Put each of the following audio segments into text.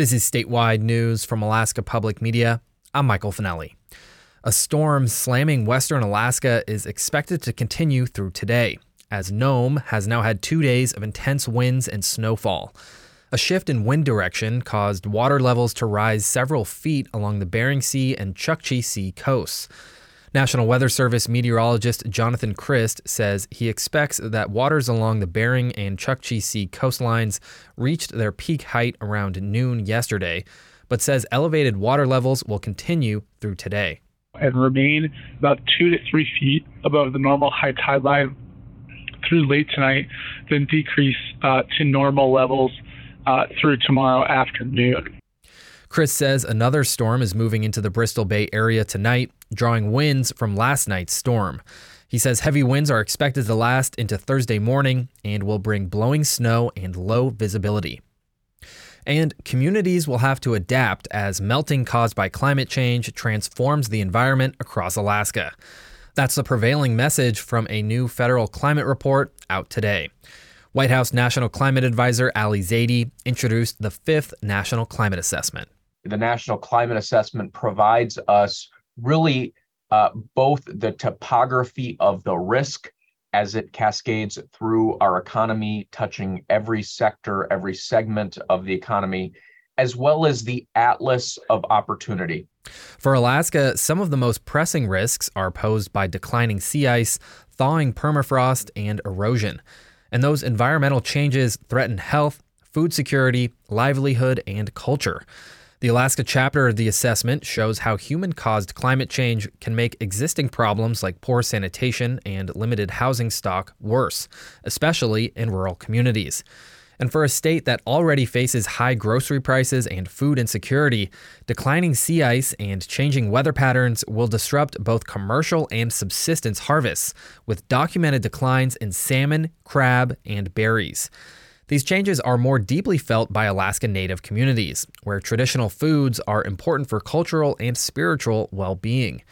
This is statewide news from Alaska Public Media. I'm Michael Finelli. A storm slamming western Alaska is expected to continue through today, as Nome has now had 2 days of intense winds and snowfall. A shift in wind direction caused water levels to rise several feet along the Bering Sea and Chukchi Sea coasts. National Weather Service meteorologist Jonathan Christ says he expects that waters along the Bering and Chukchi Sea coastlines reached their peak height around noon yesterday, but says elevated water levels will continue through today. And remain about 2 to 3 feet above the normal high tide line through late tonight, then decrease to normal levels through tomorrow afternoon. Chris says another storm is moving into the Bristol Bay area tonight, drawing winds from last night's storm. He says heavy winds are expected to last into Thursday morning and will bring blowing snow and low visibility. And communities will have to adapt as melting caused by climate change transforms the environment across Alaska. That's the prevailing message from a new federal climate report out today. White House National Climate Advisor Ali Zaidi introduced the fifth National Climate Assessment. The National Climate Assessment provides us really both the topography of the risk as it cascades through our economy, touching every sector, every segment of the economy, as well as the atlas of opportunity. For Alaska, some of the most pressing risks are posed by declining sea ice, thawing permafrost, and erosion. And those environmental changes threaten health, food security, livelihood, and culture. The Alaska chapter of the assessment shows how human-caused climate change can make existing problems like poor sanitation and limited housing stock worse, especially in rural communities. And for a state that already faces high grocery prices and food insecurity, declining sea ice and changing weather patterns will disrupt both commercial and subsistence harvests, with documented declines in salmon, crab, and berries. These changes are more deeply felt by Alaska Native communities, where traditional foods are important for cultural and spiritual well-being.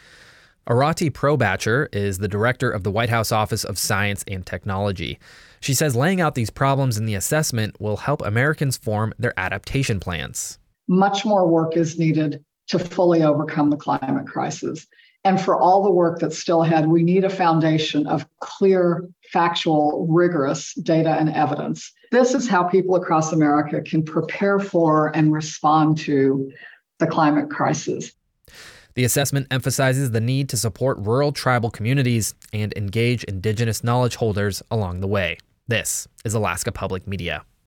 Arati Prabhakar is the director of the White House Office of Science and Technology. She says laying out these problems in the assessment will help Americans form their adaptation plans. Much more work is needed to fully overcome the climate crisis. And for all the work that's still ahead, we need a foundation of clear, factual, rigorous data and evidence. This is how people across America can prepare for and respond to the climate crisis. The assessment emphasizes the need to support rural tribal communities and engage Indigenous knowledge holders along the way. This is Alaska Public Media.